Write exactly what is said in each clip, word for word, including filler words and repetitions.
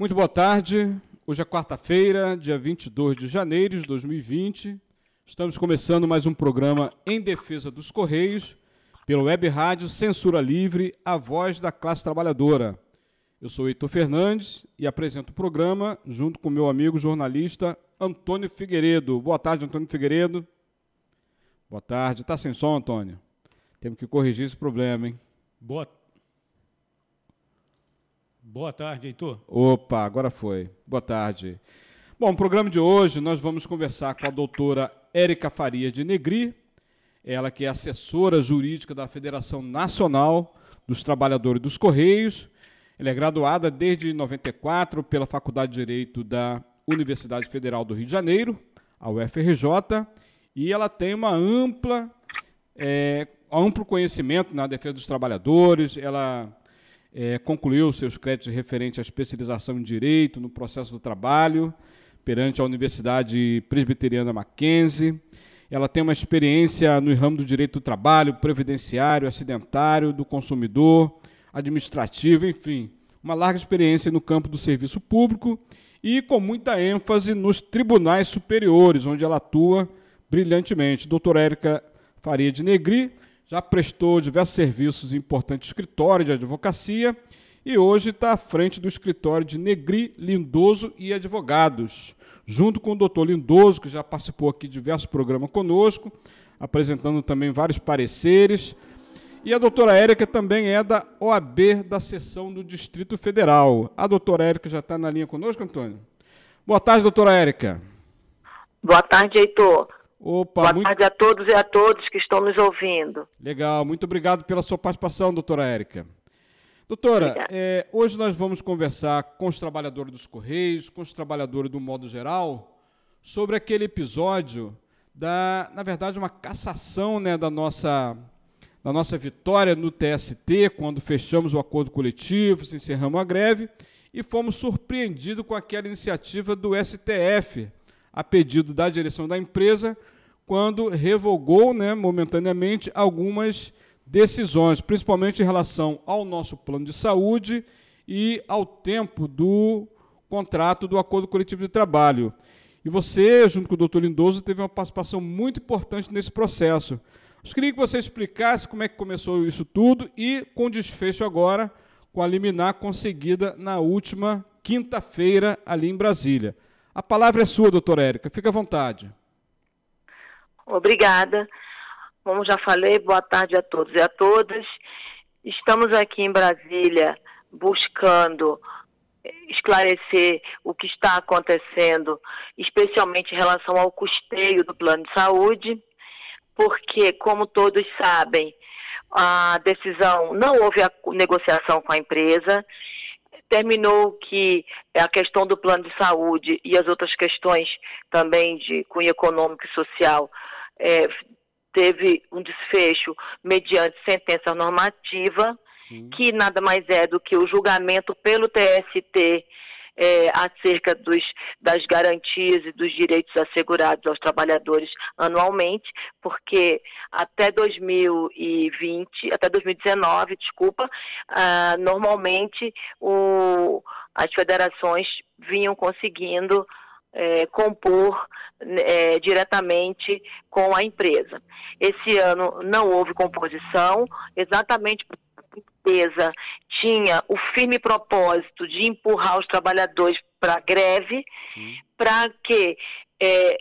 Muito boa tarde. Hoje é quarta-feira, dia vinte e dois de janeiro de dois mil e vinte. Estamos começando mais um programa em defesa dos Correios, pela web rádio Censura Livre, a voz da classe trabalhadora. Eu sou Heitor Fernandes e apresento o programa junto com meu amigo jornalista Antônio Figueiredo. Boa tarde, Antônio Figueiredo. Boa tarde. Está sem som, Antônio? Temos que corrigir esse problema, hein? Boa tarde. Boa tarde, Heitor. Opa, agora foi. Boa tarde. Bom, no programa de hoje nós vamos conversar com a doutora Érica Faria de Negri, ela que é assessora jurídica da Federação Nacional dos Trabalhadores dos Correios. Ela é graduada desde noventa e quatro pela Faculdade de Direito da Universidade Federal do Rio de Janeiro, a U F R J, e ela tem uma ampla, é, amplo conhecimento na defesa dos trabalhadores. Ela... É, concluiu seus créditos referentes à especialização em Direito no processo do trabalho perante a Universidade Presbiteriana Mackenzie. Ela tem uma experiência no ramo do direito do trabalho, previdenciário, acidentário, do consumidor, administrativo, enfim, uma larga experiência no campo do serviço público e com muita ênfase nos tribunais superiores, onde ela atua brilhantemente. Doutora Érica Faria de Negri já prestou diversos serviços em importantes escritórios de advocacia e hoje está à frente do escritório de Negri, Lindoso e Advogados, junto com o doutor Lindoso, que já participou aqui de diversos programas conosco, apresentando também vários pareceres. E a doutora Érica também é da O A B da seção do Distrito Federal. A doutora Érica já está na linha conosco, Antônio? Boa tarde, doutora Érica. Boa tarde, Heitor. Opa, Boa muito... tarde a todos e a todas que estão nos ouvindo. Legal, muito obrigado pela sua participação, doutora Érica. Doutora, é, hoje nós vamos conversar com os trabalhadores dos Correios, com os trabalhadores do modo geral, sobre aquele episódio da, na verdade, uma cassação, né, da, nossa, da nossa vitória no T S T, quando fechamos o acordo coletivo, se encerramos a greve, e fomos surpreendidos com aquela iniciativa do S T F, a pedido da direção da empresa, quando revogou, né, momentaneamente algumas decisões, principalmente em relação ao nosso plano de saúde e ao tempo do contrato do acordo coletivo de trabalho. E você, junto com o doutor Lindoso, teve uma participação muito importante nesse processo. Eu queria que você explicasse como é que começou isso tudo e com desfecho agora, com a liminar conseguida na última quinta-feira ali em Brasília. A palavra é sua, doutora Érica. Fique à vontade. Obrigada. Como já falei, boa tarde a todos e a todas. Estamos aqui em Brasília buscando esclarecer o que está acontecendo, especialmente em relação ao custeio do plano de saúde, porque, como todos sabem, a decisão, não houve a negociação com a empresa. Terminou que a questão do plano de saúde e as outras questões também de cunho econômico e social é, teve um desfecho mediante sentença normativa, Sim. que nada mais é do que o julgamento pelo T S T é, acerca dos, das garantias e dos direitos assegurados aos trabalhadores anualmente, porque até dois mil e vinte, até dois mil e dezenove, desculpa, ah, normalmente o, as federações vinham conseguindo é, compor é, diretamente com a empresa. Esse ano não houve composição, exatamente porque a empresa tinha o firme propósito de empurrar os trabalhadores para a greve, para que é,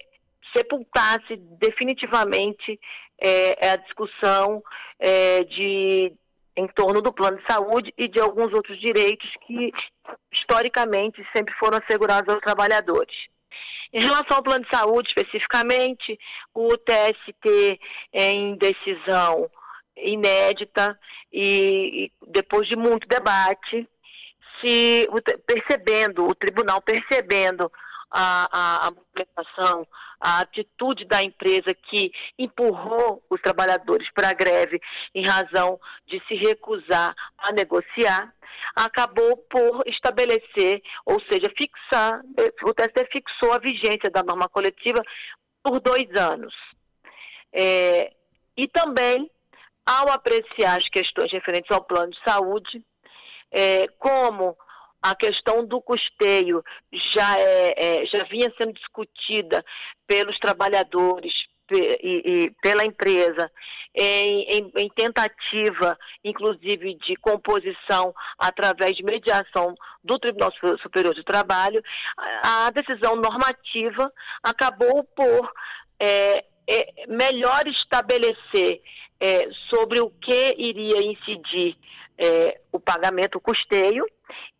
sepultasse definitivamente é, a discussão é, de, em torno do plano de saúde e de alguns outros direitos que, historicamente, sempre foram assegurados aos trabalhadores. Em relação ao plano de saúde, especificamente, o T S T, em decisão inédita e, e depois de muito debate, se percebendo, o tribunal percebendo a movimentação, a, a atitude da empresa que empurrou os trabalhadores para a greve em razão de se recusar a negociar, acabou por estabelecer, ou seja, fixar, o T S T fixou a vigência da norma coletiva por dois anos. É, e também ao apreciar as questões referentes ao plano de saúde, é, como a questão do custeio já, é, é, já vinha sendo discutida pelos trabalhadores e, e pela empresa em, em, em tentativa, inclusive, de composição através de mediação do Tribunal Superior do Trabalho. A decisão normativa acabou por é, é, melhor estabelecer é, sobre o que iria incidir é, o pagamento, o custeio,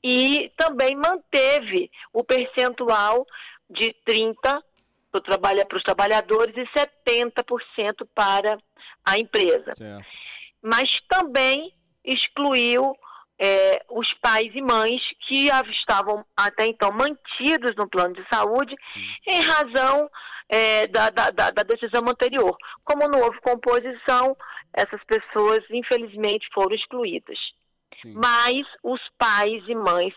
e também manteve o percentual de trinta por cento para os trabalhadores e setenta por cento para a empresa. Certo. Mas também excluiu é, os pais e mães que estavam até então mantidos no plano de saúde, hum. em razão é, da, da, da decisão anterior. Como não houve composição, essas pessoas infelizmente foram excluídas. Sim. Mas os pais e mães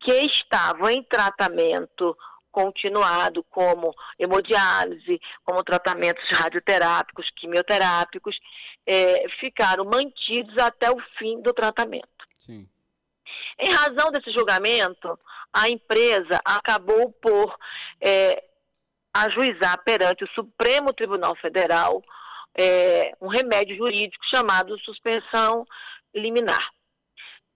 que estavam em tratamento continuado, como hemodiálise, como tratamentos radioterápicos, quimioterápicos, é, ficaram mantidos até o fim do tratamento. Sim. Em razão desse julgamento, a empresa acabou por é, ajuizar perante o Supremo Tribunal Federal é, um remédio jurídico chamado suspensão liminar.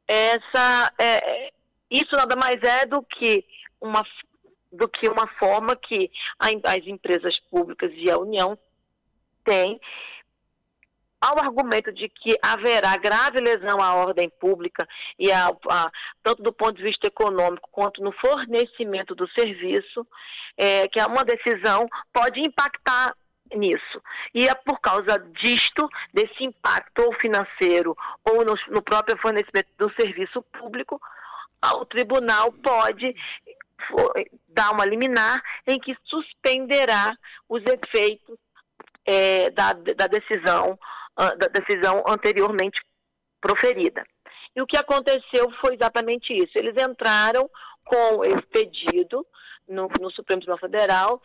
Essa, é, isso nada mais é do que uma, do que uma forma que a, as empresas públicas e a União têm ao argumento de que haverá grave lesão à ordem pública, e a, a, tanto do ponto de vista econômico quanto no fornecimento do serviço, é, que uma decisão pode impactar nisso. E é por causa disto, desse impacto ou financeiro ou no, no próprio fornecimento do serviço público, o tribunal pode dar uma liminar em que suspenderá os efeitos é, da, da, decisão, da decisão anteriormente proferida. E o que aconteceu foi exatamente isso. Eles entraram com esse pedido no, no Supremo Tribunal Federal,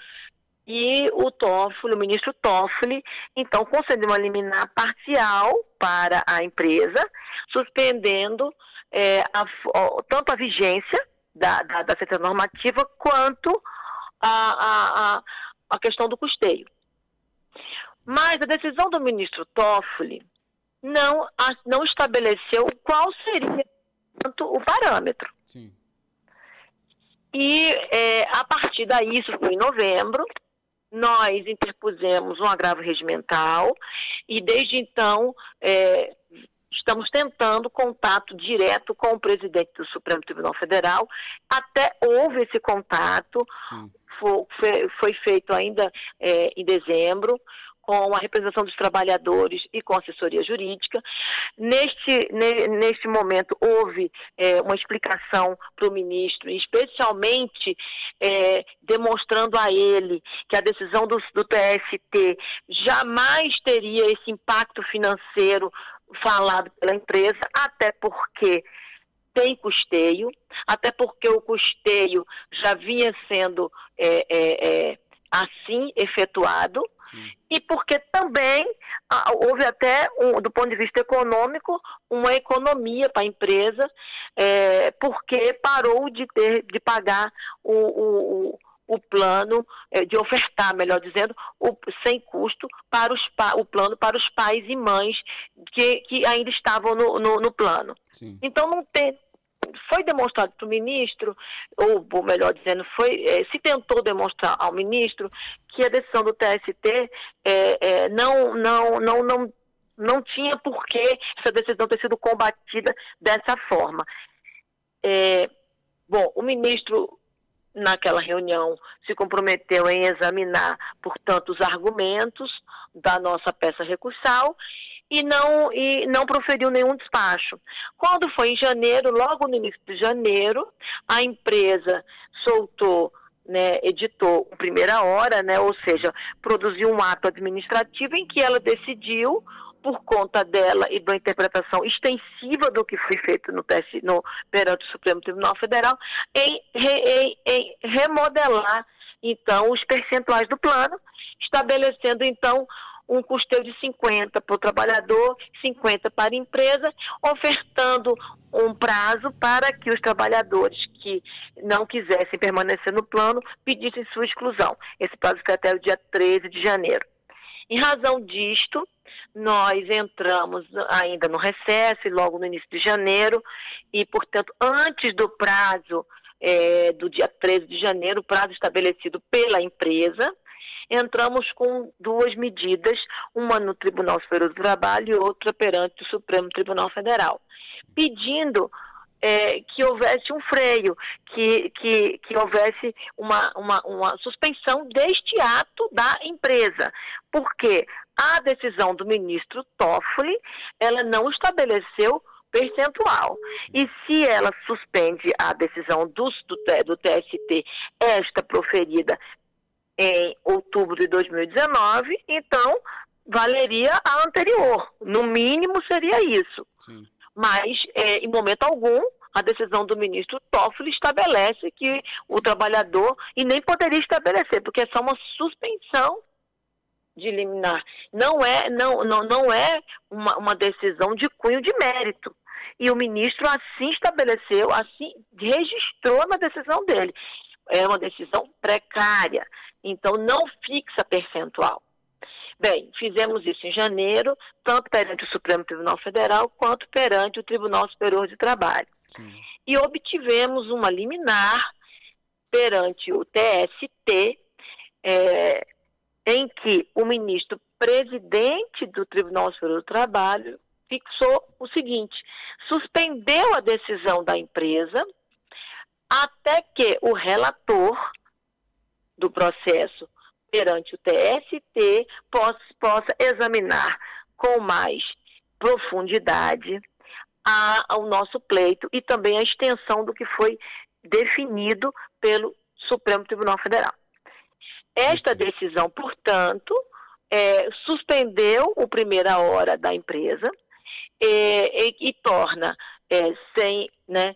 e o Toffoli, o ministro Toffoli, então concedeu uma liminar parcial para a empresa, suspendendo é, a, tanto a vigência da, da, da sentença normativa quanto a, a, a questão do custeio. Mas a decisão do ministro Toffoli não, a, não estabeleceu qual seria tanto o parâmetro. Sim. E é, a partir daí, isso foi em novembro, nós interpusemos um agravo regimental e, desde então, é, estamos tentando contato direto com o presidente do Supremo Tribunal Federal. Até houve esse contato, foi, foi feito ainda é, em dezembro, com a representação dos trabalhadores e com a assessoria jurídica. Neste, ne, neste momento, houve é, uma explicação para o ministro, especialmente é, demonstrando a ele que a decisão do, do T S T jamais teria esse impacto financeiro falado pela empresa, até porque tem custeio, até porque o custeio já vinha sendo é, é, é, assim efetuado. Sim. E porque também ah, houve até, um, do ponto de vista econômico, uma economia para a empresa, é, porque parou de, ter, de pagar o, o, o plano, é, de ofertar, melhor dizendo, o, sem custo, para os, o plano para os pais e mães que, que ainda estavam no, no, no plano. Sim. Então, não tem... Foi demonstrado para o ministro, ou, ou melhor dizendo, foi, é, se tentou demonstrar ao ministro que a decisão do T S T é, é, não, não, não, não, não tinha por que essa decisão ter sido combatida dessa forma. É, bom, o ministro, naquela reunião, se comprometeu em examinar, portanto, os argumentos da nossa peça recursal, E não, e não proferiu nenhum despacho. Quando foi em janeiro, logo no início de janeiro, a empresa soltou, né, editou em primeira hora, né, ou seja, produziu um ato administrativo em que ela decidiu, por conta dela e da interpretação extensiva do que foi feito no, no perante o Supremo Tribunal Federal, em, em, em remodelar, então, os percentuais do plano, estabelecendo, então, um custeio de cinquenta para o trabalhador, cinquenta para a empresa, ofertando um prazo para que os trabalhadores que não quisessem permanecer no plano pedissem sua exclusão. Esse prazo fica até o dia treze de janeiro. Em razão disto, nós entramos ainda no recesso, logo no início de janeiro, e, portanto, antes do prazo é, do dia treze de janeiro, o prazo estabelecido pela empresa, entramos com duas medidas, uma no Tribunal Superior do Trabalho e outra perante o Supremo Tribunal Federal, pedindo é, que houvesse um freio, que, que, que houvesse uma, uma, uma suspensão deste ato da empresa, porque a decisão do ministro Toffoli, ela não estabeleceu percentual. E se ela suspende a decisão do, do T S T, esta proferida em outubro de dois mil e dezenove, então valeria a anterior. No mínimo seria isso. Sim. Mas, é, em momento algum, a decisão do ministro Toffoli estabelece que o trabalhador, e nem poderia estabelecer, porque é só uma suspensão de liminar, não é, não, não, não é uma, uma decisão de cunho de mérito. E o ministro assim estabeleceu, assim registrou na decisão dele. É uma decisão precária, então não fixa percentual. Bem, fizemos isso em janeiro, tanto perante o Supremo Tribunal Federal quanto perante o Tribunal Superior do Trabalho. Sim. E obtivemos uma liminar perante o T S T, é, em que o ministro presidente do Tribunal Superior do Trabalho fixou o seguinte: suspendeu a decisão da empresa até que o relator do processo perante o T S T possa, possa examinar com mais profundidade a, ao nosso pleito e também a extensão do que foi definido pelo Supremo Tribunal Federal. Esta decisão, portanto, é, suspendeu o primeira hora da empresa é, e, e torna é, sem, né,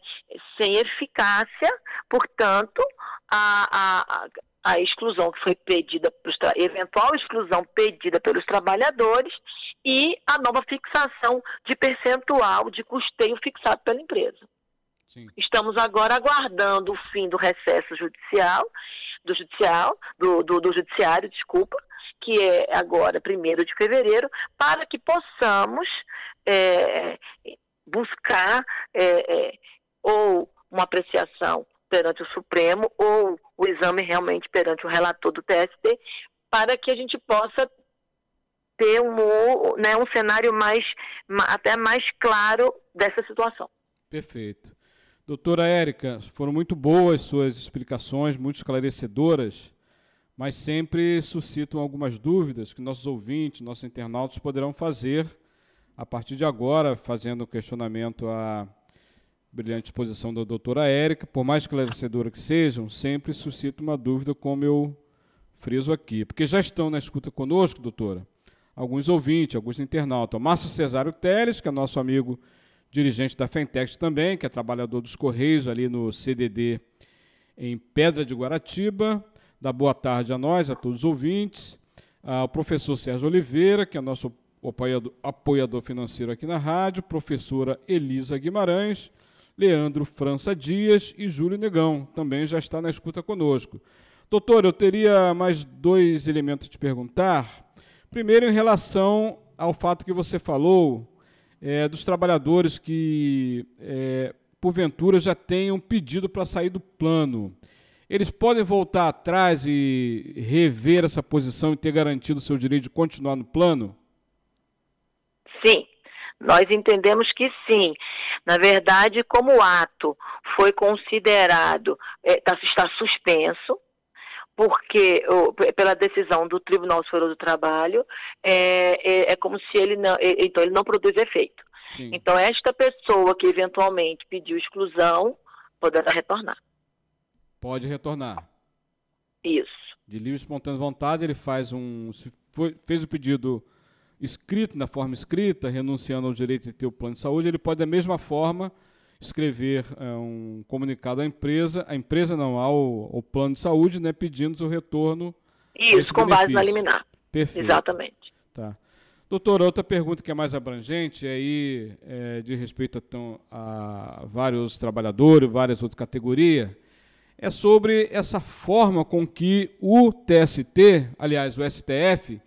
sem eficácia, portanto, a, a, a exclusão que foi pedida, eventual exclusão pedida pelos trabalhadores e a nova fixação de percentual de custeio fixado pela empresa. Sim. Estamos agora aguardando o fim do recesso judicial, do judicial, do, do, do judiciário, desculpa, que é agora primeiro de fevereiro, para que possamos é, buscar é, é, ou uma apreciação perante o Supremo ou o exame realmente perante o relator do T S T, para que a gente possa ter um, né, um cenário mais, até mais claro dessa situação. Perfeito. Doutora Érica, foram muito boas suas explicações, muito esclarecedoras, mas sempre suscitam algumas dúvidas que nossos ouvintes, nossos internautas poderão fazer a partir de agora, fazendo questionamento à brilhante exposição da doutora Érica. Por mais esclarecedora que sejam, sempre suscita uma dúvida, como eu friso aqui. Porque já estão na escuta conosco, doutora, alguns ouvintes, alguns internautas. Marcio Cesário Teles, que é nosso amigo dirigente da Fentex também, que é trabalhador dos Correios, ali no C D D em Pedra de Guaratiba. Dá boa tarde a nós, a todos os ouvintes. O professor Sérgio Oliveira, que é nosso apoiador financeiro aqui na rádio. Professora Elisa Guimarães, Leandro França Dias e Júlio Negão, também já está na escuta conosco. Doutor, eu teria mais dois elementos a te perguntar. Primeiro, em relação ao fato que você falou, É, dos trabalhadores que, é, porventura, já tenham pedido para sair do plano. Eles podem voltar atrás e rever essa posição e ter garantido o seu direito de continuar no plano? Sim, nós entendemos que sim. Na verdade, como o ato foi considerado, é, está suspenso, porque pela decisão do Tribunal Superior do Trabalho, é, é, é como se ele não, é, então ele não produz efeito. Sim. Então, esta pessoa que eventualmente pediu exclusão, poderá retornar. Pode retornar. Isso. De livre e espontânea vontade, ele faz um, se foi, fez o pedido escrito, na forma escrita, renunciando ao direito de ter o plano de saúde, ele pode, da mesma forma, escrever é, um comunicado à empresa, a empresa não, ao, ao plano de saúde, né, pedindo o retorno. Isso, com benefício. Base na liminar. Perfeito. Exatamente. Tá. Doutora, outra pergunta que é mais abrangente, aí, é, de respeito a, tão, a vários trabalhadores, várias outras categorias, é sobre essa forma com que o T S T, aliás, o S T F,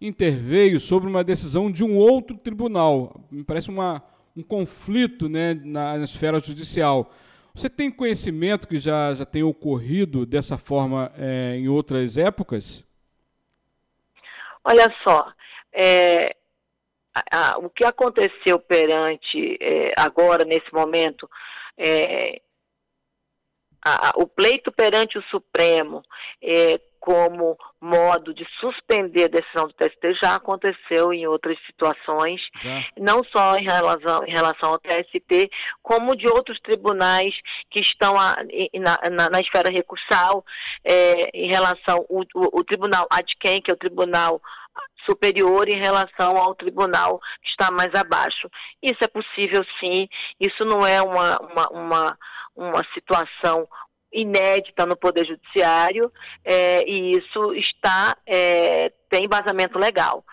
interveio sobre uma decisão de um outro tribunal. Me parece uma, um conflito, né, na, na esfera judicial. Você tem conhecimento que já, já tem ocorrido dessa forma é, em outras épocas? Olha só, é, a, a, o que aconteceu perante, é, agora, nesse momento, é, a, a, o pleito perante o Supremo, é, como modo de suspender a decisão do T S T, já aconteceu em outras situações, é. não só em relação, em relação ao T S T, como de outros tribunais que estão a, na, na, na esfera recursal, é, em relação ao o, o Tribunal Adquem, que é o Tribunal Superior, em relação ao Tribunal que está mais abaixo. Isso é possível, sim, isso não é uma, uma, uma, uma situação inédita no Poder Judiciário, é, e isso está, é, tem embasamento legal.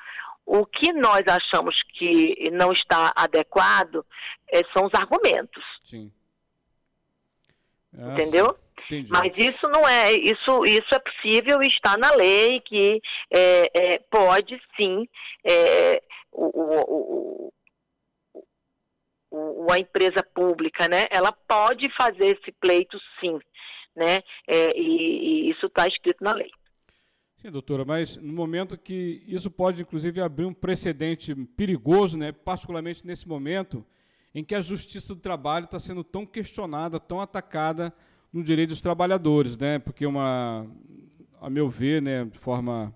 O que nós achamos que não está adequado, é, são os argumentos. Sim. Ah, entendeu? Sim. Entendi. Mas isso não é, isso, isso é possível e está na lei que é, é, pode sim é, o, o, o uma empresa pública, né? Ela pode fazer esse pleito, sim, né? É, e, e isso está escrito na lei. Sim, doutora, mas no momento que isso pode, inclusive, abrir um precedente perigoso, né? Particularmente nesse momento em que a justiça do trabalho está sendo tão questionada, tão atacada no direito dos trabalhadores, né? Porque uma, a meu ver, né, de forma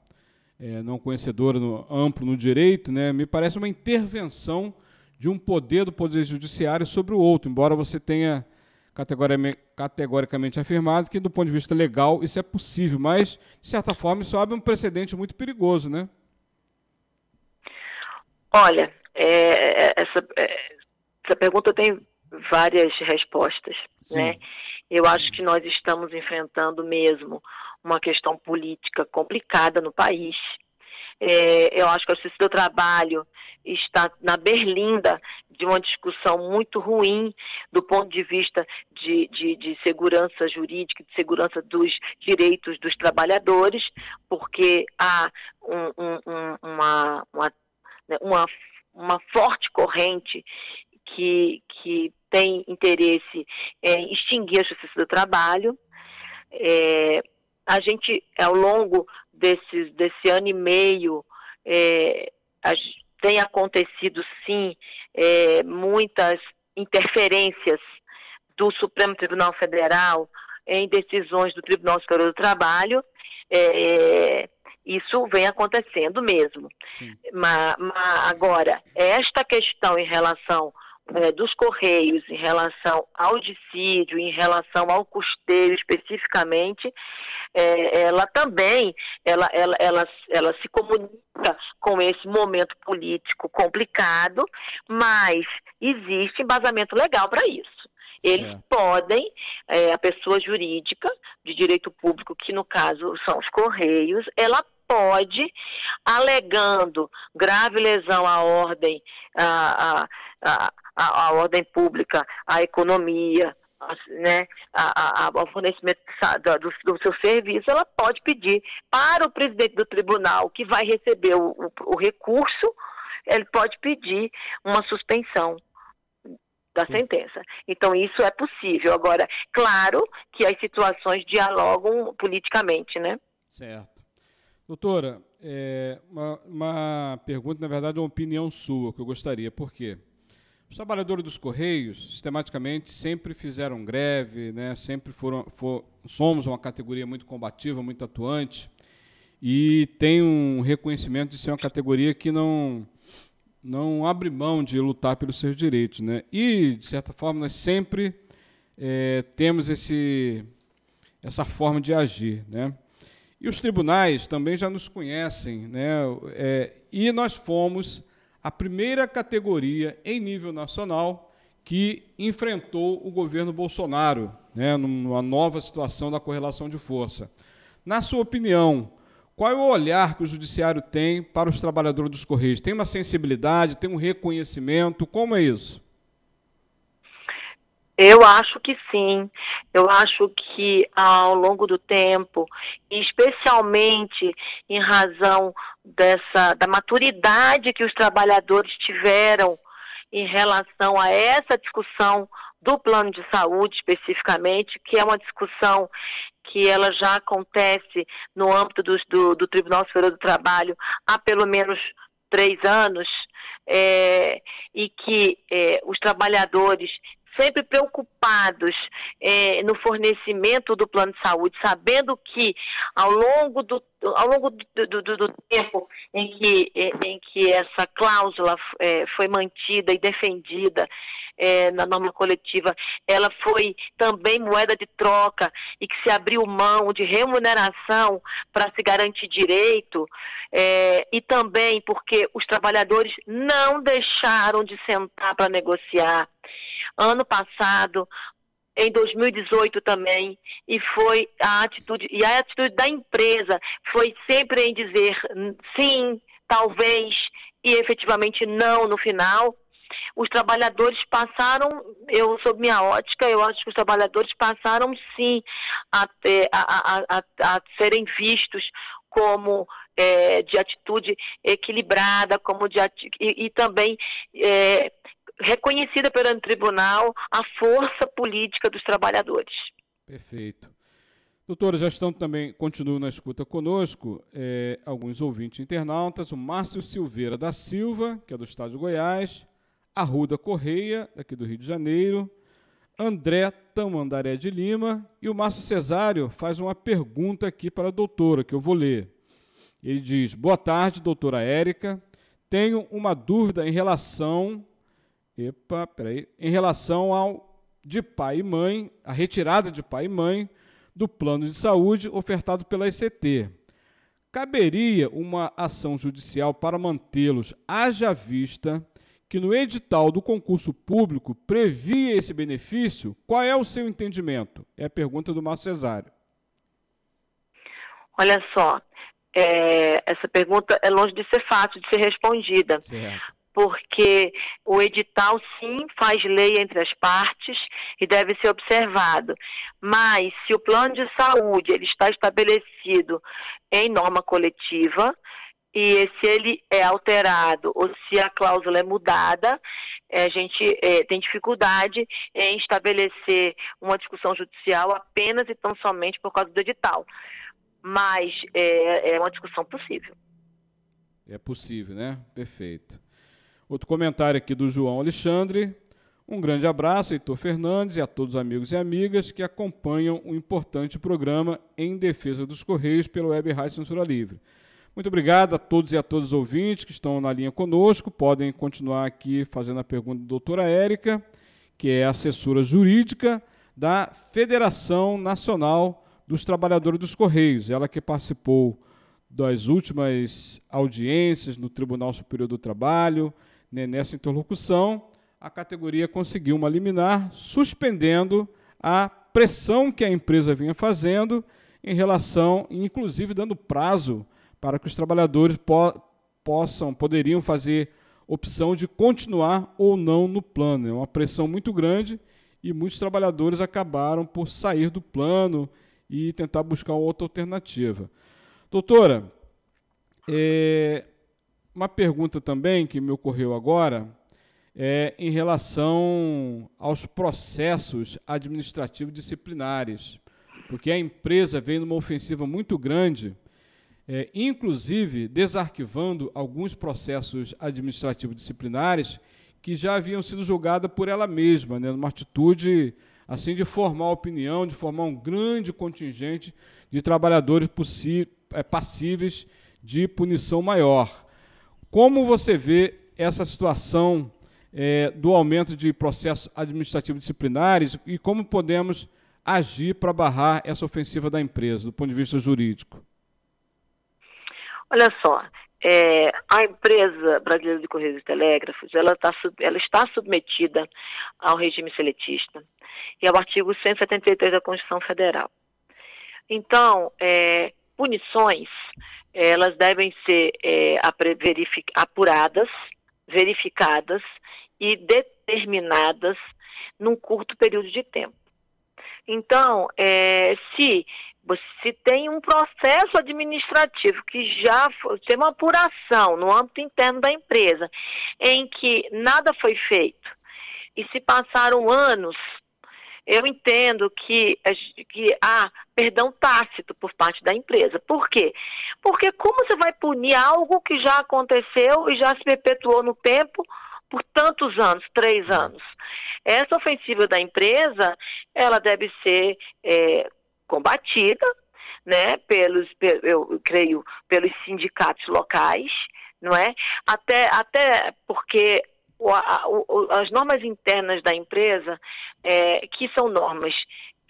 é, não conhecedora, no, amplo no direito, né, me parece uma intervenção de um poder do Poder Judiciário sobre o outro, embora você tenha categoricamente afirmado que, do ponto de vista legal, isso é possível, mas, de certa forma, isso abre um precedente muito perigoso, né? Olha, é, essa, essa pergunta tem várias respostas, sim, né? Eu acho que nós estamos enfrentando mesmo uma questão política complicada no país. É, eu acho que a justiça do trabalho está na berlinda de uma discussão muito ruim do ponto de vista de, de, de segurança jurídica, de segurança dos direitos dos trabalhadores, porque há um, um, uma, uma, uma, uma forte corrente que, que tem interesse em extinguir a justiça do trabalho. É, a gente, ao longo Desse, desse ano e meio, é, a, tem acontecido, sim, é, muitas interferências do Supremo Tribunal Federal em decisões do Tribunal Superior do Trabalho. É, é, isso vem acontecendo mesmo. Mas, mas agora, esta questão em relação é, dos Correios, em relação ao dissídio, em relação ao custeio especificamente, É, ela também ela, ela, ela, ela se comunica com esse momento político complicado, mas existe embasamento legal para isso. Eles é. podem, é, a pessoa jurídica de direito público, que no caso são os Correios, ela pode, alegando grave lesão à ordem, à, à, à, à ordem pública, à economia, né, a, a, ao fornecimento do, do seu serviço, ela pode pedir para o presidente do tribunal, que vai receber o, o, o recurso, ele pode pedir uma suspensão da sentença. Então, isso é possível. Agora, claro que as situações dialogam politicamente, né? Certo. Doutora, é, uma, uma pergunta, na verdade, uma opinião sua, que eu gostaria. Por quê? Os trabalhadores dos Correios, sistematicamente, sempre fizeram greve, né? Sempre foram, for, somos uma categoria muito combativa, muito atuante, e tem um reconhecimento de ser uma categoria que não, não abre mão de lutar pelos seus direitos, né? E, de certa forma, nós sempre é, temos esse, essa forma de agir, né? E os tribunais também já nos conhecem, né? É, e nós fomos a primeira categoria em nível nacional que enfrentou o governo Bolsonaro, né, numa nova situação da correlação de força. Na sua opinião, Qual é o olhar que o Judiciário tem para os trabalhadores dos Correios? Tem uma sensibilidade, tem um reconhecimento? Como é isso? Eu acho que sim. Eu acho que ao longo do tempo, especialmente em razão dessa, da maturidade que os trabalhadores tiveram em relação a essa discussão do plano de saúde especificamente, que é uma discussão que ela já acontece no âmbito do, do, do Tribunal Superior do Trabalho há pelo menos três anos, é, e que é, os trabalhadores sempre preocupados é, no fornecimento do plano de saúde, sabendo que ao longo do, ao longo do, do, do tempo em que, em que essa cláusula é, foi mantida e defendida é, na norma coletiva, ela foi também moeda de troca e que se abriu mão de remuneração para se garantir direito, é, e também porque os trabalhadores não deixaram de sentar para negociar. Ano passado, em dois mil e dezoito também, e foi a atitude, e a atitude da empresa foi sempre em dizer sim, talvez, e efetivamente não no final. Os trabalhadores passaram, eu, sob minha ótica, eu acho que os trabalhadores passaram sim a, ter, a, a, a, a serem vistos como é, de atitude equilibrada, como de e, e também é, reconhecida pelo tribunal a força política dos trabalhadores. Perfeito. Doutora, já estão também, continuam na escuta conosco, é, alguns ouvintes internautas, o Márcio Silveira da Silva, que é do estado de Goiás, Arruda Correia, aqui do Rio de Janeiro, André Tamandaré de Lima, e o Marcio Cesário faz uma pergunta aqui para a doutora, que eu vou ler. Ele diz: boa tarde, doutora Érica, tenho uma dúvida em relação... Epa, peraí. Em relação ao de pai e mãe, a retirada de pai e mãe do plano de saúde ofertado pela E C T. Caberia uma ação judicial para mantê-los, haja vista que no edital do concurso público previa esse benefício? Qual é o seu entendimento? É a pergunta do Marcio Cesário. Olha só, é, essa pergunta é longe de ser fácil de ser respondida. Certo. Porque o edital, sim, faz lei entre as partes e deve ser observado. Mas, se o plano de saúde ele está estabelecido em norma coletiva, e se ele é alterado ou se a cláusula é mudada, a gente é, tem dificuldade em estabelecer uma discussão judicial apenas e tão somente por causa do edital. Mas é, é uma discussão possível. É possível, né? Perfeito. Outro comentário aqui do João Alexandre. Um grande abraço, Heitor Fernandes, e a todos os amigos e amigas que acompanham o importante programa Em Defesa dos Correios pelo Web Rádio Censura Livre. Muito obrigado a todos e a todos os ouvintes que estão na linha conosco. Podem continuar aqui fazendo a pergunta da doutora Érica, que é assessora jurídica da Federação Nacional dos Trabalhadores dos Correios. Ela que participou das últimas audiências no Tribunal Superior do Trabalho. Nessa interlocução, a categoria conseguiu uma liminar suspendendo a pressão que a empresa vinha fazendo em relação, inclusive dando prazo para que os trabalhadores po- possam, poderiam fazer opção de continuar ou não no plano. É uma pressão muito grande e muitos trabalhadores acabaram por sair do plano e tentar buscar outra alternativa. Doutora, é... uma pergunta também que me ocorreu agora é em relação aos processos administrativos disciplinares, porque a empresa vem numa ofensiva muito grande, é, inclusive desarquivando alguns processos administrativos disciplinares que já haviam sido julgados por ela mesma, né, numa atitude assim de formar opinião, de formar um grande contingente de trabalhadores possi- passíveis de punição maior. Como você vê essa situação é, do aumento de processos administrativos disciplinares e como podemos agir para barrar essa ofensiva da empresa, do ponto de vista jurídico? Olha só, é, a empresa Brasileira de Correios e Telégrafos ela, tá, ela está submetida ao regime seletista e ao artigo cento e setenta e três da Constituição Federal. Então, é, punições elas devem ser é, apuradas, verificadas e determinadas num curto período de tempo. Então, é, se, se tem um processo administrativo que já foi, tem uma apuração no âmbito interno da empresa, em que nada foi feito e se passaram anos, eu entendo que, que há perdão tácito por parte da empresa. Por quê? Porque como você vai punir algo que já aconteceu e já se perpetuou no tempo por tantos anos, três anos? Essa ofensiva da empresa, ela deve ser é, combatida, né, pelos, eu creio, pelos sindicatos locais, não é? Até, até porque... as normas internas da empresa, é, que são normas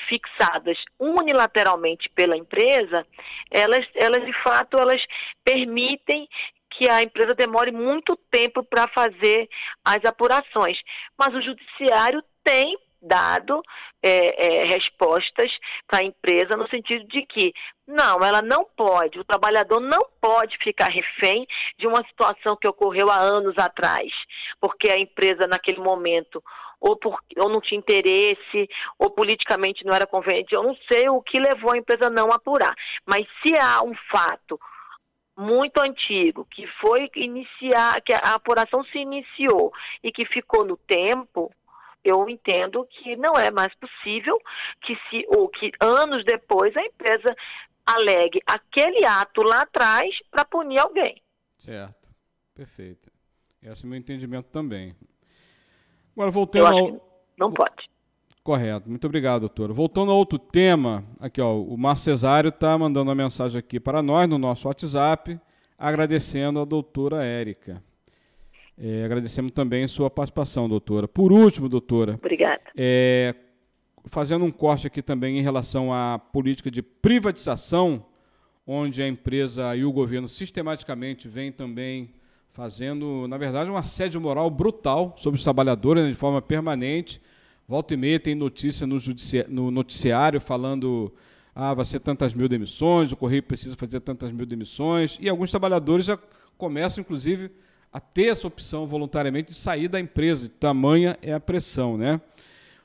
fixadas unilateralmente pela empresa, elas, elas de fato, elas permitem que a empresa demore muito tempo para fazer as apurações. Mas o judiciário tem dado é, é, respostas para a empresa no sentido de que não, ela não pode, o trabalhador não pode ficar refém de uma situação que ocorreu há anos atrás, porque a empresa naquele momento ou, por, ou não tinha interesse, ou politicamente não era conveniente, eu não sei o que levou a empresa a não apurar, mas se há um fato muito antigo, que foi iniciar, que a apuração se iniciou e que ficou no tempo, eu entendo que não é mais possível que, se, ou que anos depois a empresa alegue aquele ato lá atrás para punir alguém. Certo. Perfeito. Esse é o meu entendimento também. Agora, voltando ao... Não pode. Correto. Muito obrigado, doutora. Voltando a outro tema, aqui, ó, o Marcio Cesário está mandando uma mensagem aqui para nós, no nosso WhatsApp, agradecendo a doutora Érica. É, agradecemos também sua participação, doutora. Por último, doutora... Obrigada. É, fazendo um corte aqui também em relação à política de privatização, onde a empresa e o governo sistematicamente vêm também fazendo, na verdade, um assédio moral brutal sobre os trabalhadores, né, de forma permanente. Volta e meia tem notícia no, judici- no noticiário falando... Ah, vai ser tantas mil demissões, o Correio precisa fazer tantas mil demissões. E alguns trabalhadores já começam, inclusive... a ter essa opção voluntariamente de sair da empresa, tamanha é a pressão, né?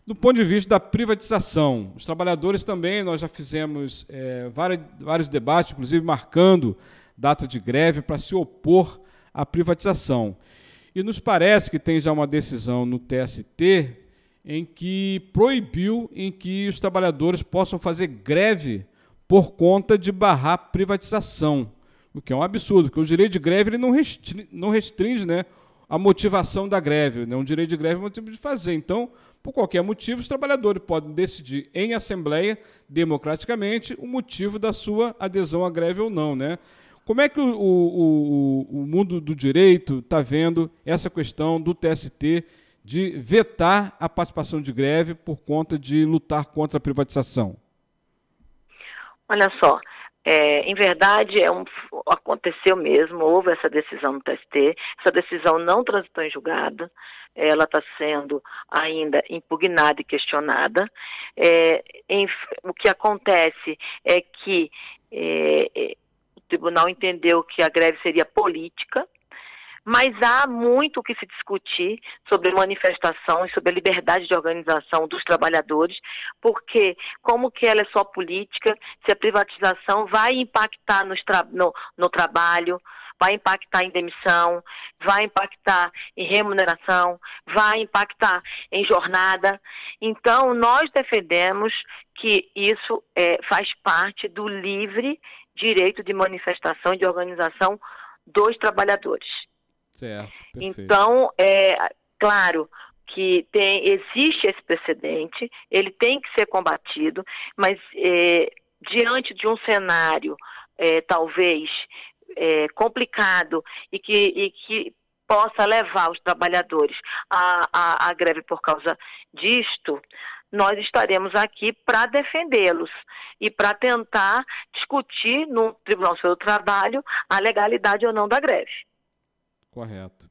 Do ponto de vista da privatização, os trabalhadores também, nós já fizemos é, vários, vários debates, inclusive marcando data de greve para se opor à privatização. E nos parece que tem já uma decisão no T S T em que proibiu em que os trabalhadores possam fazer greve por conta de barrar a privatização. O que é um absurdo, porque o direito de greve ele não restringe, não restringe né, a motivação da greve. Né? Um direito de greve é um motivo de fazer. Então, por qualquer motivo, os trabalhadores podem decidir em assembleia, democraticamente, o motivo da sua adesão à greve ou não. Né? Como é que o, o, o, o mundo do direito está vendo essa questão do T S T de vetar a participação de greve por conta de lutar contra a privatização? Olha só... É, em verdade, é um, aconteceu mesmo, houve essa decisão no T S T, essa decisão não transitou em julgado, ela está sendo ainda impugnada e questionada. É, em, o que acontece é que é, o tribunal entendeu que a greve seria política, mas há muito o que se discutir sobre manifestação e sobre a liberdade de organização dos trabalhadores, porque como que ela é só política, se a privatização vai impactar nos tra- no, no trabalho, vai impactar em demissão, vai impactar em remuneração, vai impactar em jornada. Então, nós defendemos que isso é, faz parte do livre direito de manifestação e de organização dos trabalhadores. Certo, então, é claro que tem, existe esse precedente, ele tem que ser combatido, mas é, diante de um cenário é, talvez é, complicado e que, e que possa levar os trabalhadores à, à, à greve por causa disto, nós estaremos aqui para defendê-los e para tentar discutir no Tribunal Superior do Trabalho a legalidade ou não da greve. Correto.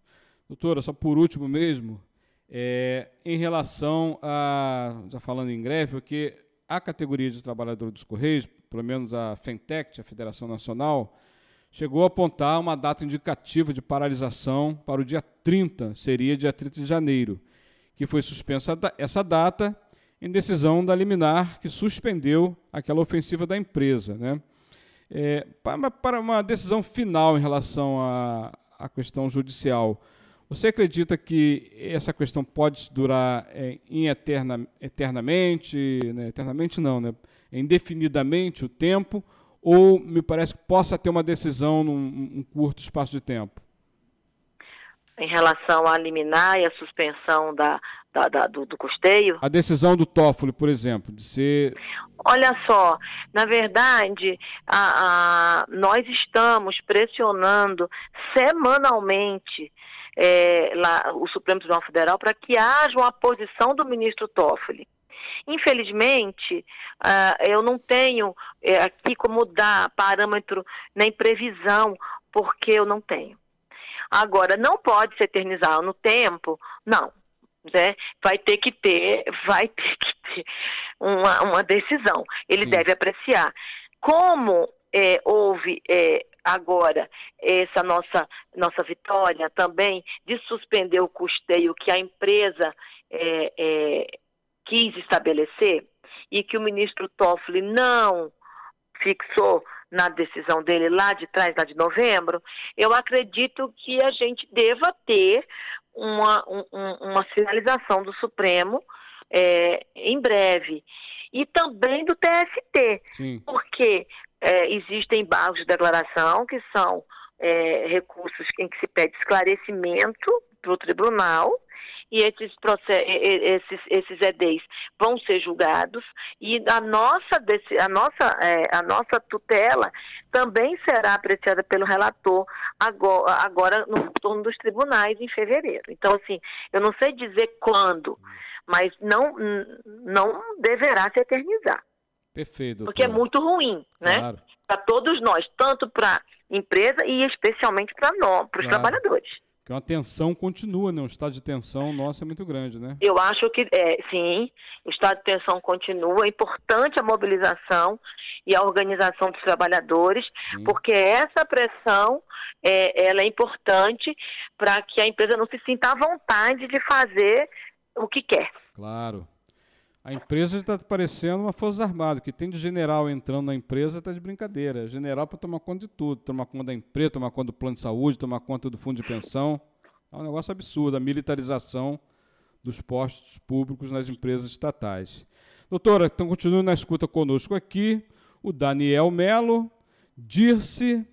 Doutora, só por último mesmo, é, em relação a, já falando em greve, porque a categoria de trabalhadores dos Correios, pelo menos a Fentex, a Federação Nacional, chegou a apontar uma data indicativa de paralisação para o dia trinta, seria dia trinta de janeiro, que foi suspensa essa data em decisão da liminar que suspendeu aquela ofensiva da empresa, né? É, para uma decisão final em relação à, à questão judicial, você acredita que essa questão pode durar é, em eterna, eternamente, né? eternamente não, né? indefinidamente o tempo, ou me parece que possa ter uma decisão num, num curto espaço de tempo? Em relação à liminar e à suspensão da, da, da, do, do custeio? A decisão do Toffoli, por exemplo, de ser... Olha só, na verdade, a, a, nós estamos pressionando semanalmente é, lá, o Supremo Tribunal Federal para que haja uma posição do ministro Toffoli. Infelizmente, uh, eu não tenho uh, aqui como dar parâmetro nem previsão, porque eu não tenho. Agora, não pode se eternizar no tempo? Não. Né? Vai ter que ter, vai ter que ter uma, uma decisão. Ele Sim. deve apreciar. Como é, houve é, agora essa nossa, nossa vitória também de suspender o custeio que a empresa é, é, quis estabelecer e que o ministro Toffoli não fixou na decisão dele lá de trás, lá de novembro, eu acredito que a gente deva ter uma, um, uma sinalização do Supremo é, em breve. E também do T S T, Sim. porque é, existem embargos de declaração que são é, recursos em que se pede esclarecimento para o tribunal, e esses, esses, esses E Ds vão ser julgados, e a nossa, a, nossa, a nossa tutela também será apreciada pelo relator agora, agora no turno dos tribunais em fevereiro. Então, assim, eu não sei dizer quando, mas não, não deverá se eternizar. Perfeito, doutora. Porque é muito ruim, né? Claro. Para todos nós, tanto para a empresa e especialmente para nós, para os claro. trabalhadores. Porque uma tensão continua, né? O estado de tensão nosso é muito grande, né? Eu acho que, é, sim, o estado de tensão continua. É importante a mobilização e a organização dos trabalhadores, sim. porque essa pressão é, ela é importante para que a empresa não se sinta à vontade de fazer o que quer. Claro. A empresa está parecendo uma força armada, que tem de general entrando na empresa, está de brincadeira. General para tomar conta de tudo, tomar conta da empresa, tomar conta do plano de saúde, tomar conta do fundo de pensão. É um negócio absurdo, a militarização dos postos públicos nas empresas estatais. Doutora, então continue na escuta conosco aqui, o Daniel Melo, Dirce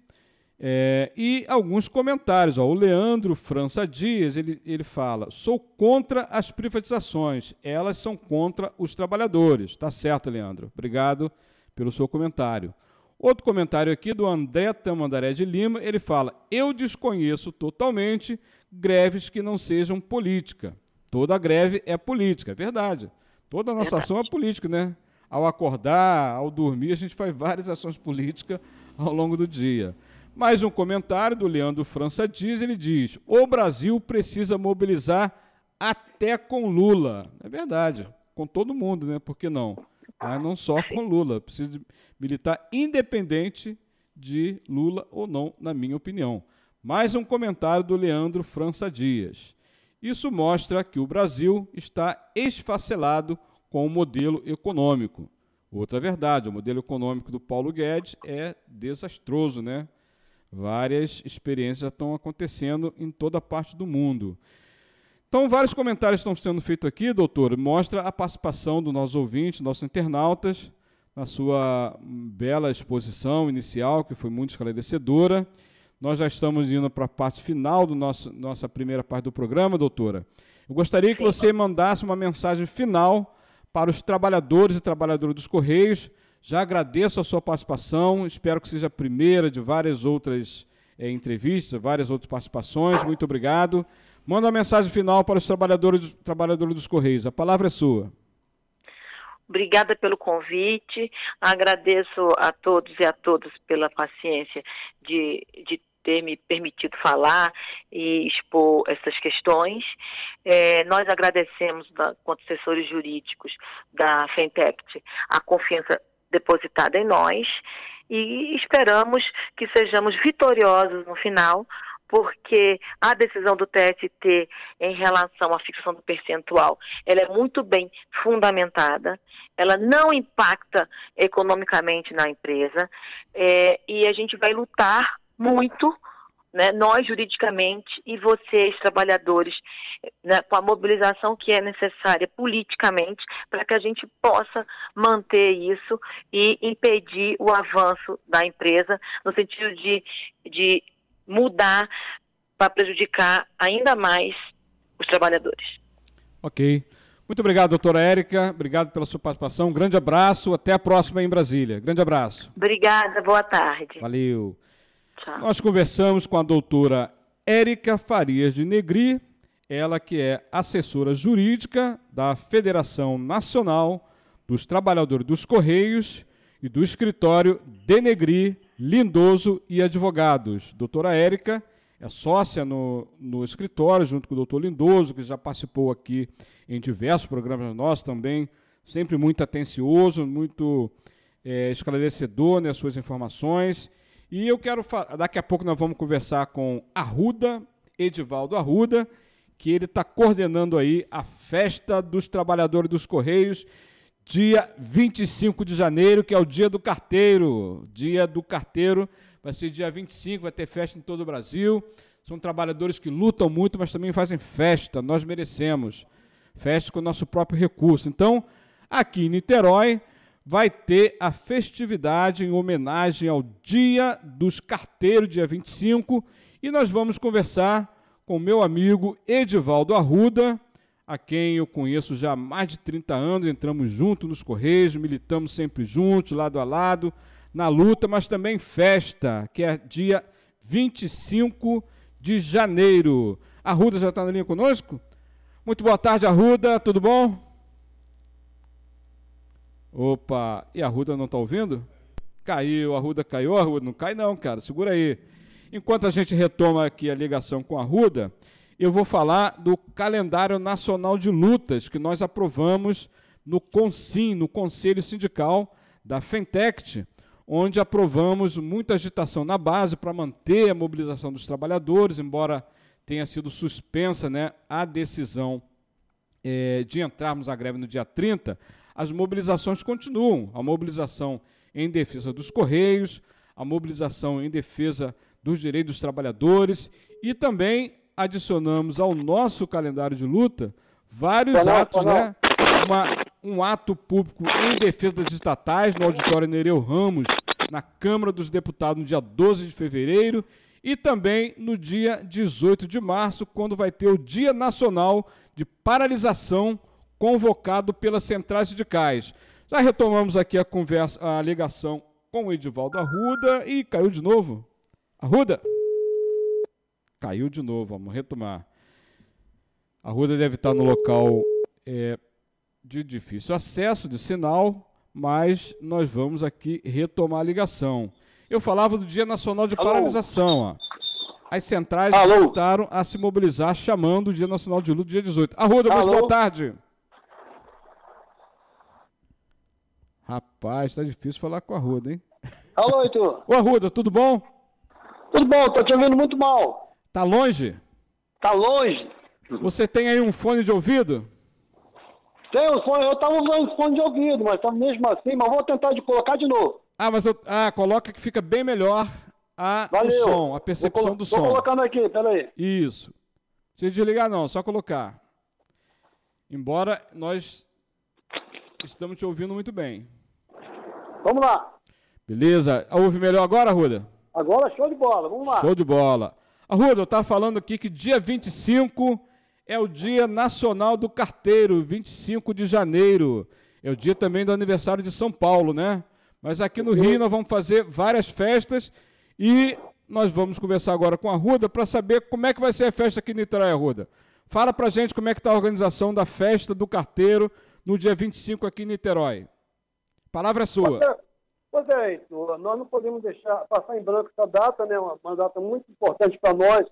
é, e alguns comentários. Ó, o Leandro França Dias, ele, ele fala, sou contra as privatizações, elas são contra os trabalhadores. Tá certo, Leandro. Obrigado pelo seu comentário. Outro comentário aqui do André Tamandaré de Lima, ele fala, eu desconheço totalmente greves que não sejam política. Toda greve é política, é verdade. Toda a nossa ação é política, né? Ao acordar, ao dormir, a gente faz várias ações políticas ao longo do dia. Mais um comentário do Leandro França Dias, ele diz, o Brasil precisa mobilizar até com Lula. É verdade, com todo mundo, né? Por que não? Mas não só com Lula, precisa militar independente de Lula ou não, na minha opinião. Mais um comentário do Leandro França Dias. Isso mostra que o Brasil está esfacelado com o modelo econômico. Outra verdade, o modelo econômico do Paulo Guedes é desastroso, né? Várias experiências já estão acontecendo em toda parte do mundo. Então, vários comentários estão sendo feitos aqui, doutor. Mostra a participação dos nossos ouvintes, nossos internautas, na sua bela exposição inicial, que foi muito esclarecedora. Nós já estamos indo para a parte final da nossa primeira parte do programa, doutora. Eu gostaria que você mandasse uma mensagem final para os trabalhadores e trabalhadoras dos Correios. Já agradeço a sua participação, espero que seja a primeira de várias outras é, entrevistas, várias outras participações. Muito obrigado. Manda uma mensagem final para os trabalhadores, trabalhadores dos Correios. A palavra é sua. Obrigada pelo convite. Agradeço a todos e a todas pela paciência de, de ter me permitido falar e expor essas questões. É, nós agradecemos, da, quanto assessores jurídicos da Fentex, a confiança depositada em nós e esperamos que sejamos vitoriosos no final, porque a decisão do T S T em relação à fixação do percentual, ela é muito bem fundamentada, ela não impacta economicamente na empresa, é, e a gente vai lutar muito, né, nós juridicamente e vocês, trabalhadores, né, com a mobilização que é necessária politicamente para que a gente possa manter isso e impedir o avanço da empresa no sentido de, de mudar para prejudicar ainda mais os trabalhadores. Ok. Muito obrigado, doutora Érica. Obrigado pela sua participação. Um grande abraço. Até a próxima em Brasília. Grande abraço. Obrigada. Boa tarde. Valeu. Nós conversamos com a doutora Érica Faria de Negri, ela que é assessora jurídica da Federação Nacional dos Trabalhadores dos Correios e do escritório de Negri, Lindoso e Advogados. Doutora Érica é sócia no, no escritório, junto com o doutor Lindoso, que já participou aqui em diversos programas nossos também, sempre muito atencioso, muito é, esclarecedor nas suas informações. E eu quero falar, daqui a pouco nós vamos conversar com Arruda, Edivaldo Arruda, que ele está coordenando aí a Festa dos Trabalhadores dos Correios, dia vinte e cinco de janeiro, que é o dia do carteiro. Dia do carteiro vai ser dia vinte e cinco, vai ter festa em todo o Brasil. São trabalhadores que lutam muito, mas também fazem festa, nós merecemos. Festa com o nosso próprio recurso. Então, aqui em Niterói, vai ter a festividade em homenagem ao Dia dos Carteiros, dia vinte e cinco, e nós vamos conversar com meu amigo Edivaldo Arruda, a quem eu conheço já há mais de trinta anos, entramos juntos nos Correios, militamos sempre juntos, lado a lado, na luta, mas também festa, que é dia vinte e cinco de janeiro. Arruda já está na linha conosco? Muito boa tarde, Arruda, tudo bom? Opa, e a Arruda não está ouvindo? Caiu, a Arruda caiu, a Arruda não cai não, cara, segura aí. Enquanto a gente retoma aqui a ligação com a Arruda, eu vou falar do calendário nacional de lutas que nós aprovamos no CONSIM, no Conselho Sindical da Fentex, onde aprovamos muita agitação na base para manter a mobilização dos trabalhadores, embora tenha sido suspensa, né, a decisão é, de entrarmos à greve no dia trinta, as mobilizações continuam, a mobilização em defesa dos Correios, a mobilização em defesa dos direitos dos trabalhadores e também adicionamos ao nosso calendário de luta vários não, atos, não. né? Uma, um ato público em defesa das estatais no auditório Nereu Ramos, na Câmara dos Deputados no dia doze de fevereiro e também no dia dezoito de março, quando vai ter o Dia Nacional de Paralisação convocado pelas centrais sindicais. Já retomamos aqui a conversa, a ligação com o Edivaldo Arruda. Ih, caiu de novo. Arruda? Caiu de novo, vamos retomar. Arruda deve estar no local é, de difícil acesso, de sinal, mas nós vamos aqui retomar a ligação. Eu falava do Dia Nacional de Alô. Paralisação. Ó. As centrais Alô. voltaram a se mobilizar, chamando o Dia Nacional de Luta, dia dezoito. Arruda, muito boa tarde. Rapaz, tá difícil falar com a Arruda, hein? Alô, Heitor. Ô, Arruda, tudo bom? Tudo bom, tô te ouvindo muito mal. Tá longe? Tá longe. Você tem aí um fone de ouvido? Tenho um fone, eu tava usando fone de ouvido, mas tá mesmo assim, mas vou tentar de colocar de novo. Ah, mas eu, ah, coloca que fica bem melhor a, o som, a percepção colo- do som. Tô colocando aqui, peraí. Isso. Não precisa desligar não, só colocar. Embora nós... estamos te ouvindo muito bem. Vamos lá. Beleza. Ouve melhor agora, Arruda? Agora show de bola, vamos lá. Show de bola. Arruda, eu estava falando aqui que dia vinte e cinco é o Dia Nacional do Carteiro, vinte e cinco de janeiro. É o dia também do aniversário de São Paulo, né? Mas aqui no Rio nós vamos fazer várias festas e nós vamos conversar agora com a Arruda para saber como é que vai ser a festa aqui em Niterói, Arruda. Fala pra gente como é que está a organização da Festa do Carteiro no dia vinte e cinco aqui em Niterói. Palavra sua. Pois é, Heitor, nós não podemos deixar passar em branco essa data, né? Uma, uma data muito importante para nós,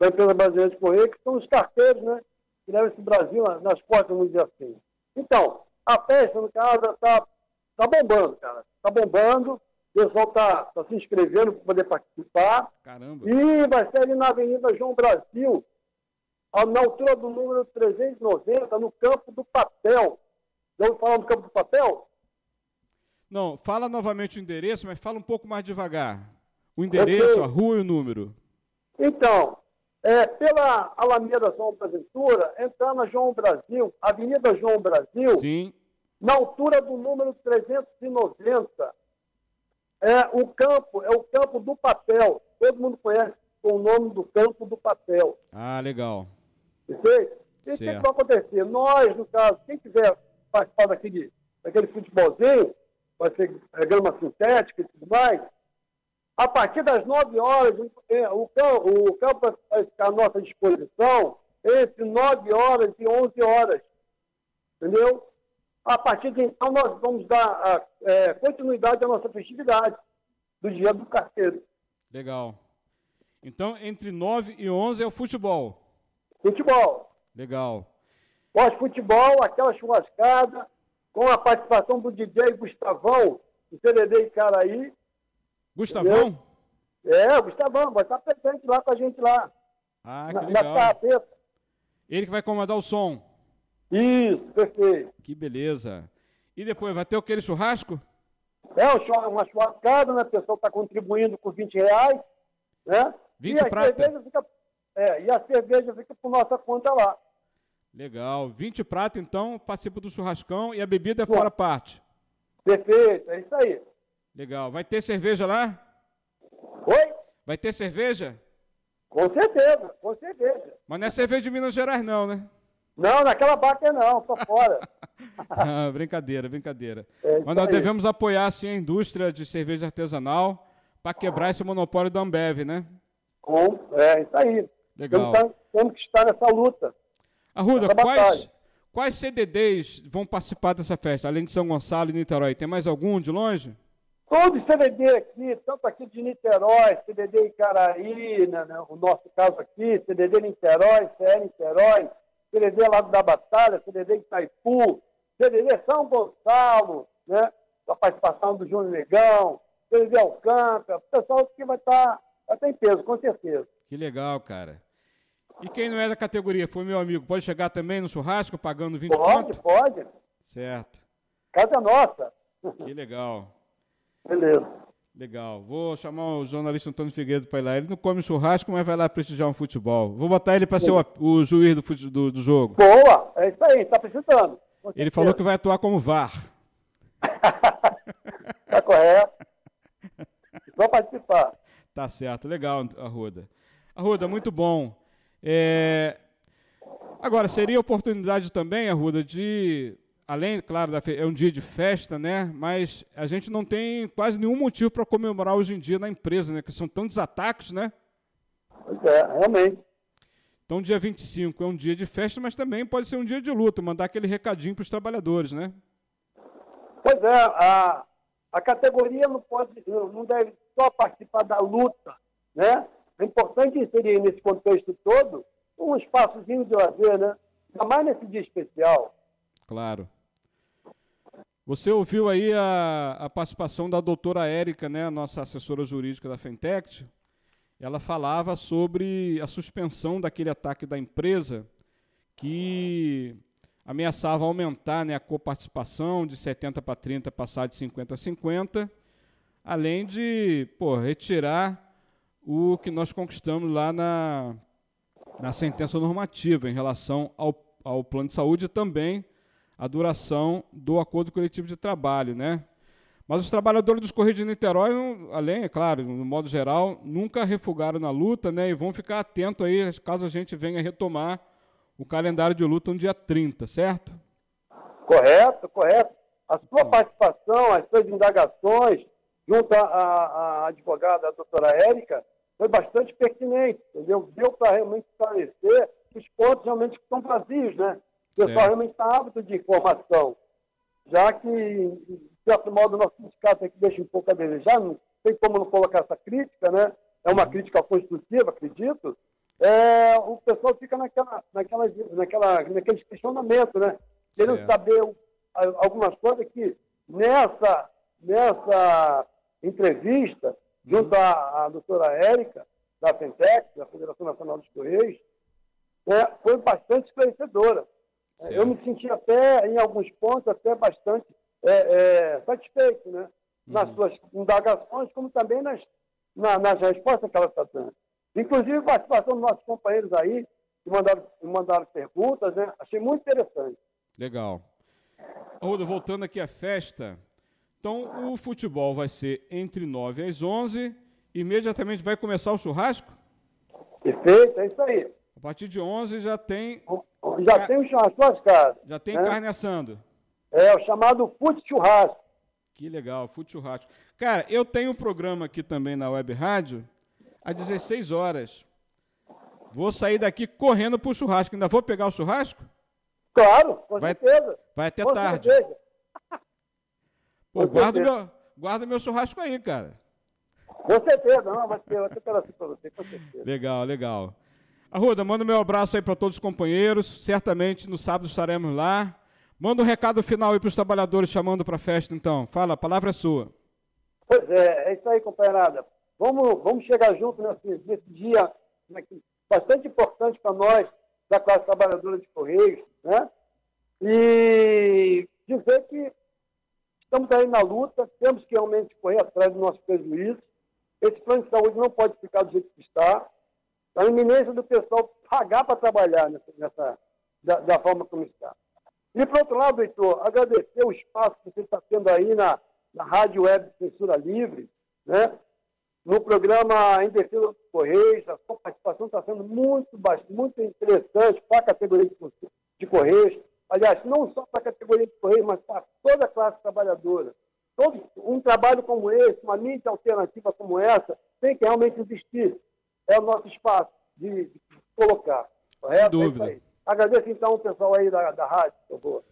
da empresa brasileira de Correio, que são os carteiros, né? Que levam esse Brasil nas costas, vamos dizer assim. Então, a festa, no caso, está tá bombando, cara. Está bombando. O pessoal está tá se inscrevendo para poder participar. Caramba. E vai ser ali na Avenida João Brasil, na altura do número trezentos e noventa, no Campo do Papel. Já ouviu falar do Campo do Papel? Não, fala novamente o endereço, mas fala um pouco mais devagar. O endereço, okay. A rua e o número. Então, é, pela Alameda João Ventura, entrar na João Brasil, Avenida João Brasil, sim, na altura do número trezentos e noventa, É o campo, é o Campo do Papel. Todo mundo conhece o nome do Campo do Papel. Ah, legal. Entendeu? E o que vai acontecer? Nós, no caso, quem quiser participar daquele, daquele futebolzinho, vai ser é, grama sintética e tudo mais, a partir das nove horas, é, o, campo, o campo vai ficar à nossa disposição entre nove horas e onze horas. Entendeu? A partir de então, nós vamos dar a, é, continuidade à nossa festividade do Dia do Carteiro. Legal. Então, entre nove e onze é o futebol. Futebol. Legal. Pós-futebol, aquela churrascada, com a participação do D J Gustavão, do C D D Icaraí. Gustavão? Entendeu? É, o Gustavão vai estar presente lá com a gente lá. Ah, que na, legal. Na ele que vai comandar o som. Isso, perfeito. Que beleza. E depois, vai ter aquele churrasco? É, uma churrascada, né? O pessoal está contribuindo com vinte reais, né? vinte e prata? Cerveja fica, é, e a cerveja fica por nossa conta lá. Legal. vinte prata, então, participa do churrascão e a bebida é fora parte. Perfeito, é isso aí. Legal. Vai ter cerveja lá? Oi? Vai ter cerveja? Com certeza, com cerveja. Mas não é cerveja de Minas Gerais, não, né? Não, naquela barca não, só fora. Ah, brincadeira, brincadeira. É, mas nós aí. devemos apoiar, sim, a indústria de cerveja artesanal para quebrar esse monopólio da Ambev, né? Com, é, isso aí. Legal. Temos, temos que estar nessa luta. Arruda, nessa quais, quais C D Ds vão participar dessa festa, além de São Gonçalo e Niterói? Tem mais algum de longe? Todos os C D D aqui, tanto aqui de Niterói, C D D Icaraí, né, né, o nosso caso aqui, C D D Niterói, C E Niterói, C D D Lago da Batalha, C D D Itaipu, C D D São Gonçalo, né? Com a participação do Júnior Negão, C D D Alcântara, o pessoal que vai estar tá, tá em peso, com certeza. Que legal, cara. E quem não é da categoria, foi meu amigo, pode chegar também no churrasco pagando vinte conto? Pode, pode. Certo. Casa nossa. Que legal. Beleza. Legal. Vou chamar o jornalista Antônio Figueiredo para ir lá. Ele não come churrasco, mas vai lá prestigiar um futebol. Vou botar ele para ser o, o juiz do, do, do jogo. Boa! É isso aí, está precisando. Ele falou que vai atuar como V A R. Está correto. Vou participar. Tá certo. Legal, Arruda. Arruda, muito bom. É... Agora, seria oportunidade também, Arruda, de... Além, claro, é um dia de festa, né? Mas a gente não tem quase nenhum motivo para comemorar hoje em dia na empresa, né? Que são tantos ataques, né? Pois é, realmente. Então, dia vinte e cinco é um dia de festa, mas também pode ser um dia de luta, mandar aquele recadinho para os trabalhadores, né? Pois é, a, a categoria não pode, não deve só participar da luta, né? É importante seria, nesse contexto todo, um espaçozinho de lazer, né? Ainda mais nesse dia especial. Claro. Você ouviu aí a, a participação da doutora Érica, né, nossa assessora jurídica da Fentex. Ela falava sobre a suspensão daquele ataque da empresa que ameaçava aumentar, né, a coparticipação de setenta para trinta, passar de cinquenta a cinquenta, além de pô, retirar o que nós conquistamos lá na, na sentença normativa em relação ao, ao plano de saúde e também a duração do acordo coletivo de trabalho, né? Mas os trabalhadores dos Correios de Niterói, não, além, é claro, no modo geral, nunca refugaram na luta, né? E vão ficar atentos aí, caso a gente venha retomar o calendário de luta no dia trinta, certo? Correto, correto. A sua participação, as suas indagações, junto à advogada, a doutora Érica, foi bastante pertinente, entendeu? Deu para realmente esclarecer os pontos realmente que estão vazios, né? O pessoal é. realmente está ávido de informação, já que, de certo modo, o nosso sindicato aqui deixa um pouco a desejar, não tem como não colocar essa crítica, né? É uma crítica construtiva, acredito. É, o pessoal fica naquela, naquela, naquela, naquele questionamento, né? Querendo é. saber algumas coisas que, nessa, nessa entrevista junto à doutora Érica, da Fentex, da Federação Nacional dos Correios, é, foi bastante esclarecedora. Certo. Eu me senti até, em alguns pontos, até bastante é, é, satisfeito, né? Uhum. Nas suas indagações, como também nas, na, nas respostas que ela está dando. Inclusive, a participação dos nossos companheiros aí, que mandaram, mandaram perguntas, né? Achei muito interessante. Legal. Arruda, voltando aqui à festa, então o futebol vai ser entre nove às onze, imediatamente vai começar o churrasco? Perfeito, é isso aí. A partir de onze já tem... Já car... tem o churrasco nas casas. Já tem, né? Carne assando. É, o chamado fute churrasco. Que legal, fute churrasco. Cara, eu tenho um programa aqui também na Web Rádio, às dezesseis horas. Vou sair daqui correndo pro churrasco. Ainda vou pegar o churrasco? Claro, com vai, certeza. Vai até com tarde. Certeza. Pô, guarda meu, guarda meu churrasco aí, cara. Com certeza, não, vai ter, vai ter pedacinho para você, com certeza. Legal, legal. Arruda, manda meu abraço aí para todos os companheiros. Certamente no sábado estaremos lá. Manda um recado final aí para os trabalhadores chamando para a festa, então. Fala, a palavra é sua. Pois é, é isso aí, companheirada. Vamos, vamos chegar juntos nesse, nesse dia, né, bastante importante para nós, da classe trabalhadora de Correios, né? E dizer que estamos aí na luta, temos que realmente correr atrás do nosso prejuízo. Esse plano de saúde não pode ficar do jeito que está. A iminência do pessoal pagar para trabalhar nessa, nessa, da, da forma como está. E, por outro lado, Heitor, agradecer o espaço que você está tendo aí na, na Rádio Web Censura Livre, né? No programa Em Defesa dos Correios, a sua participação está sendo muito, muito interessante para a categoria de, de Correios. Aliás, não só para a categoria de Correios, mas para toda a classe trabalhadora. Todo um trabalho como esse, uma mídia alternativa como essa, tem que realmente existir. É o nosso espaço de, de colocar. Correto? Sem dúvida. É agradeço, então, o pessoal aí da, da rádio, por favor.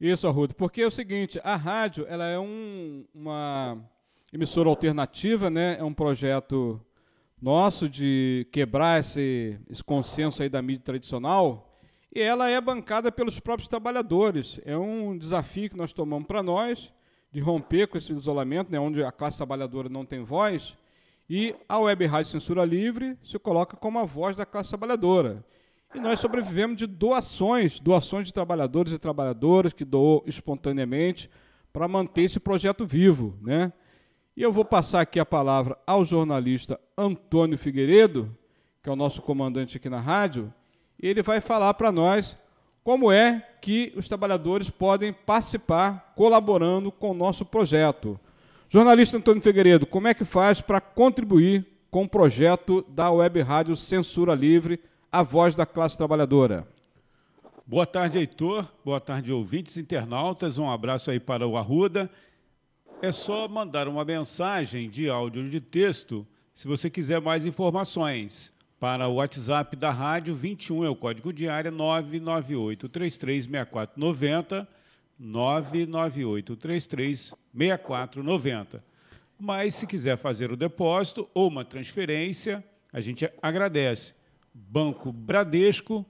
Isso, Arruda, porque é o seguinte, a rádio ela é um, uma emissora alternativa, né? É um projeto nosso de quebrar esse, esse consenso aí da mídia tradicional, e ela é bancada pelos próprios trabalhadores. É um desafio que nós tomamos para nós, de romper com esse isolamento, né, onde a classe trabalhadora não tem voz, e a Web Rádio Censura Livre se coloca como a voz da classe trabalhadora. E nós sobrevivemos de doações, doações de trabalhadores e trabalhadoras que doou espontaneamente para manter esse projeto vivo, né? E eu vou passar aqui a palavra ao jornalista Antônio Figueiredo, que é o nosso comandante aqui na rádio, e ele vai falar para nós como é que os trabalhadores podem participar colaborando com o nosso projeto. Jornalista Antônio Figueiredo, como é que faz para contribuir com o projeto da Web Rádio Censura Livre, a voz da classe trabalhadora? Boa tarde, Heitor. Boa tarde, ouvintes, internautas. Um abraço aí para o Arruda. É só mandar uma mensagem de áudio ou de texto, se você quiser mais informações. Para o WhatsApp da rádio, vinte e um é o código de área, nove nove oito, três três seis quatro nove zero, nove nove oito, três três seis quatro nove zero. Mas, se quiser fazer o depósito ou uma transferência, a gente agradece. Banco Bradesco,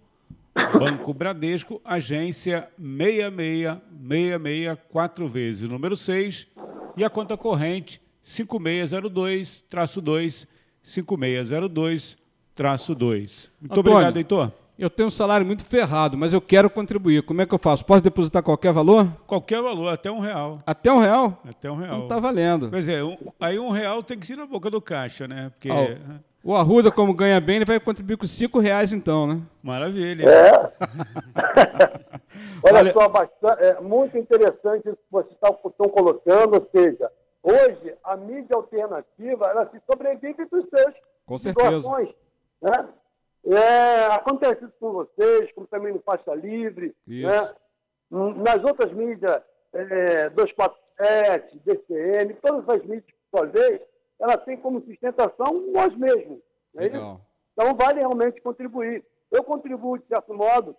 Banco Bradesco, agência seis seis seis seis, quatro vezes, número seis, e a conta corrente cinco seis zero dois, dois, cinco seis zero dois, dois. Muito Antônio, obrigado, Heitor. Eu tenho um salário muito ferrado, mas eu quero contribuir. Como é que eu faço? Posso depositar qualquer valor? Qualquer valor, até um real. Até um real? Até um real. Então tá valendo. Pois é, um, aí um real tem que ir na boca do caixa, né? Porque... Oh. O Arruda, como ganha bem, ele vai contribuir com cinco reais, então, né? Maravilha. É. Olha, Olha só, bastante, é muito interessante isso que vocês estão colocando, ou seja, hoje a mídia alternativa, ela se sobrevive dos seus com certeza. Situações, né? É, acontece isso com vocês, como também no Faixa Livre, né? Nas outras mídias, é, dois quatro sete, D C M, todas as mídias que só vejo, ela tem como sustentação nós mesmos. Né? Então, vale realmente contribuir. Eu contribuo, de certo modo,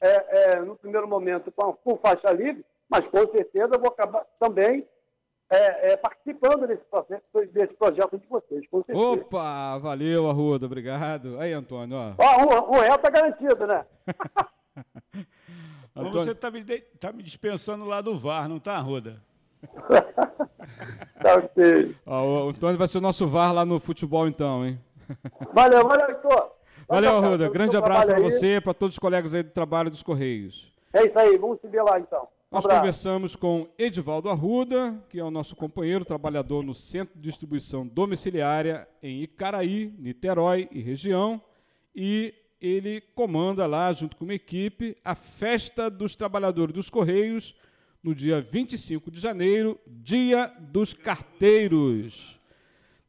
é, é, no primeiro momento, com, com Faixa Livre, mas, com certeza, eu vou acabar também é, é, participando desse, processo, desse projeto de vocês, com certeza. Opa! Valeu, Arruda. Obrigado. Aí, Antônio. Ó. Ó, o, o réu está garantido, né? Antônio... Você está me, de... tá me dispensando lá do V A R, não está, Arruda? Tá ok. Ó, o Antônio vai ser o nosso V A R lá no futebol, então, hein? Valeu, valeu, Heitor. Valeu, Arruda. Grande abraço para você, para todos os colegas aí do trabalho dos Correios. É isso aí, vamos se ver lá, então. Nós conversamos com Edivaldo Arruda, que é o nosso companheiro, trabalhador no Centro de Distribuição Domiciliária em Icaraí, Niterói e região, e ele comanda lá, junto com uma equipe, a Festa dos Trabalhadores dos Correios, no dia vinte e cinco de janeiro, Dia dos Carteiros.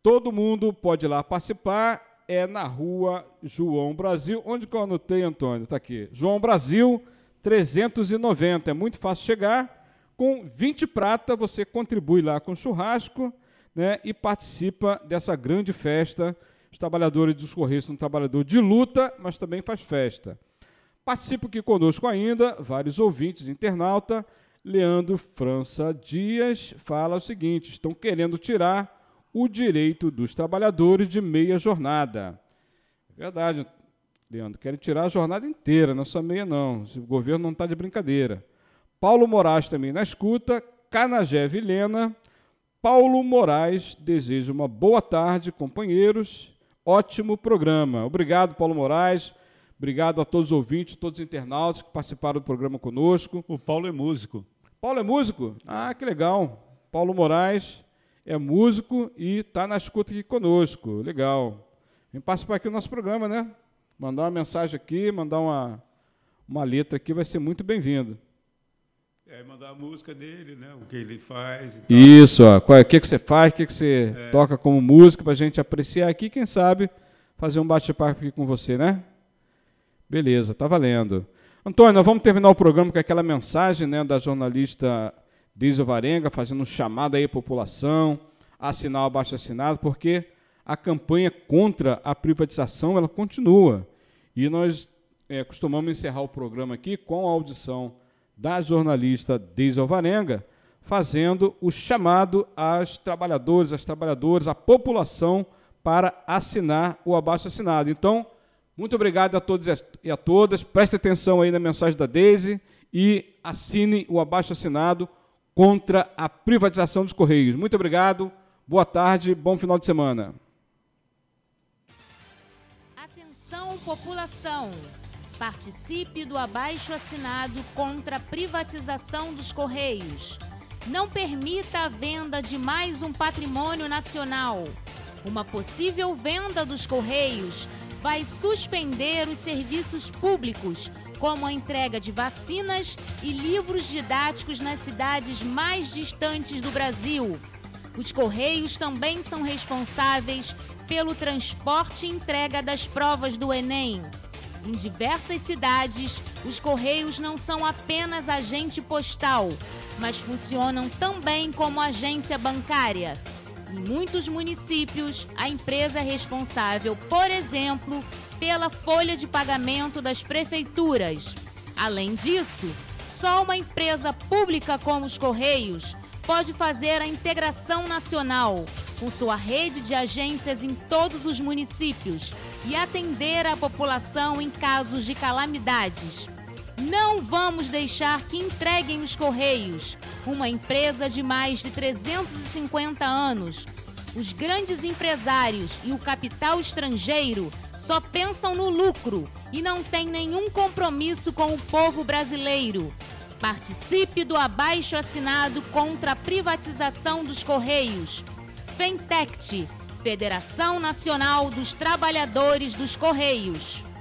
Todo mundo pode ir lá participar, é na Rua João Brasil. Onde que eu anotei, Antônio? Está aqui. João Brasil, trezentos e noventa, é muito fácil chegar. Com vinte prata você contribui lá com churrasco, né, e participa dessa grande festa. Os trabalhadores dos Correios são trabalhadores de luta, mas também faz festa. Participa aqui conosco ainda, vários ouvintes, internauta. Leandro França Dias fala o seguinte: estão querendo tirar o direito dos trabalhadores de meia jornada. É verdade, Leandro, querem tirar a jornada inteira, não é só meia não, o governo não está de brincadeira. Paulo Moraes também na escuta, Canagé Vilhena, Paulo Moraes deseja uma boa tarde, companheiros, ótimo programa. Obrigado, Paulo Moraes, obrigado a todos os ouvintes, todos os internautas que participaram do programa conosco. O Paulo é músico. Paulo é músico? Ah, que legal. Paulo Moraes é músico e está na escuta aqui conosco, legal. Vem participar aqui do nosso programa, né? Mandar uma mensagem aqui, mandar uma, uma letra aqui, vai ser muito bem-vindo. É, mandar a música dele, né? O que ele faz. E tal. Isso, ó. Qual, o que, que você faz, o que, que você é. toca como música, para a gente apreciar aqui, quem sabe fazer um bate-papo aqui com você, né? Beleza, tá valendo. Antônio, nós vamos terminar o programa com aquela mensagem, né, da jornalista Dízio Varenga, fazendo um chamado aí à população, a assinar o abaixo-assinado, porque a campanha contra a privatização, ela continua. E nós é, costumamos encerrar o programa aqui com a audição da jornalista Dízio Varenga, fazendo o chamado aos trabalhadores, às trabalhadoras, à população, para assinar o abaixo-assinado. Então, muito obrigado a todos e a todas. Preste atenção aí na mensagem da Dízio e assine o abaixo-assinado contra a privatização dos Correios. Muito obrigado, boa tarde, bom final de semana. Atenção, população! Participe do abaixo-assinado contra a privatização dos Correios. Não permita a venda de mais um patrimônio nacional. Uma possível venda dos Correios vai suspender os serviços públicos, como a entrega de vacinas e livros didáticos nas cidades mais distantes do Brasil. Os Correios também são responsáveis pelo transporte e entrega das provas do Enem. Em diversas cidades, os Correios não são apenas agente postal, mas funcionam também como agência bancária. Em muitos municípios, a empresa é responsável, por exemplo, pela folha de pagamento das prefeituras. Além disso, só uma empresa pública como os Correios pode fazer a integração nacional, com sua rede de agências em todos os municípios, e atender a população em casos de calamidades. Não vamos deixar que entreguem os Correios, uma empresa de mais de trezentos e cinquenta anos. Os grandes empresários e o capital estrangeiro só pensam no lucro e não têm nenhum compromisso com o povo brasileiro. Participe do abaixo-assinado contra a privatização dos Correios. Fentex, Federação Nacional dos Trabalhadores dos Correios.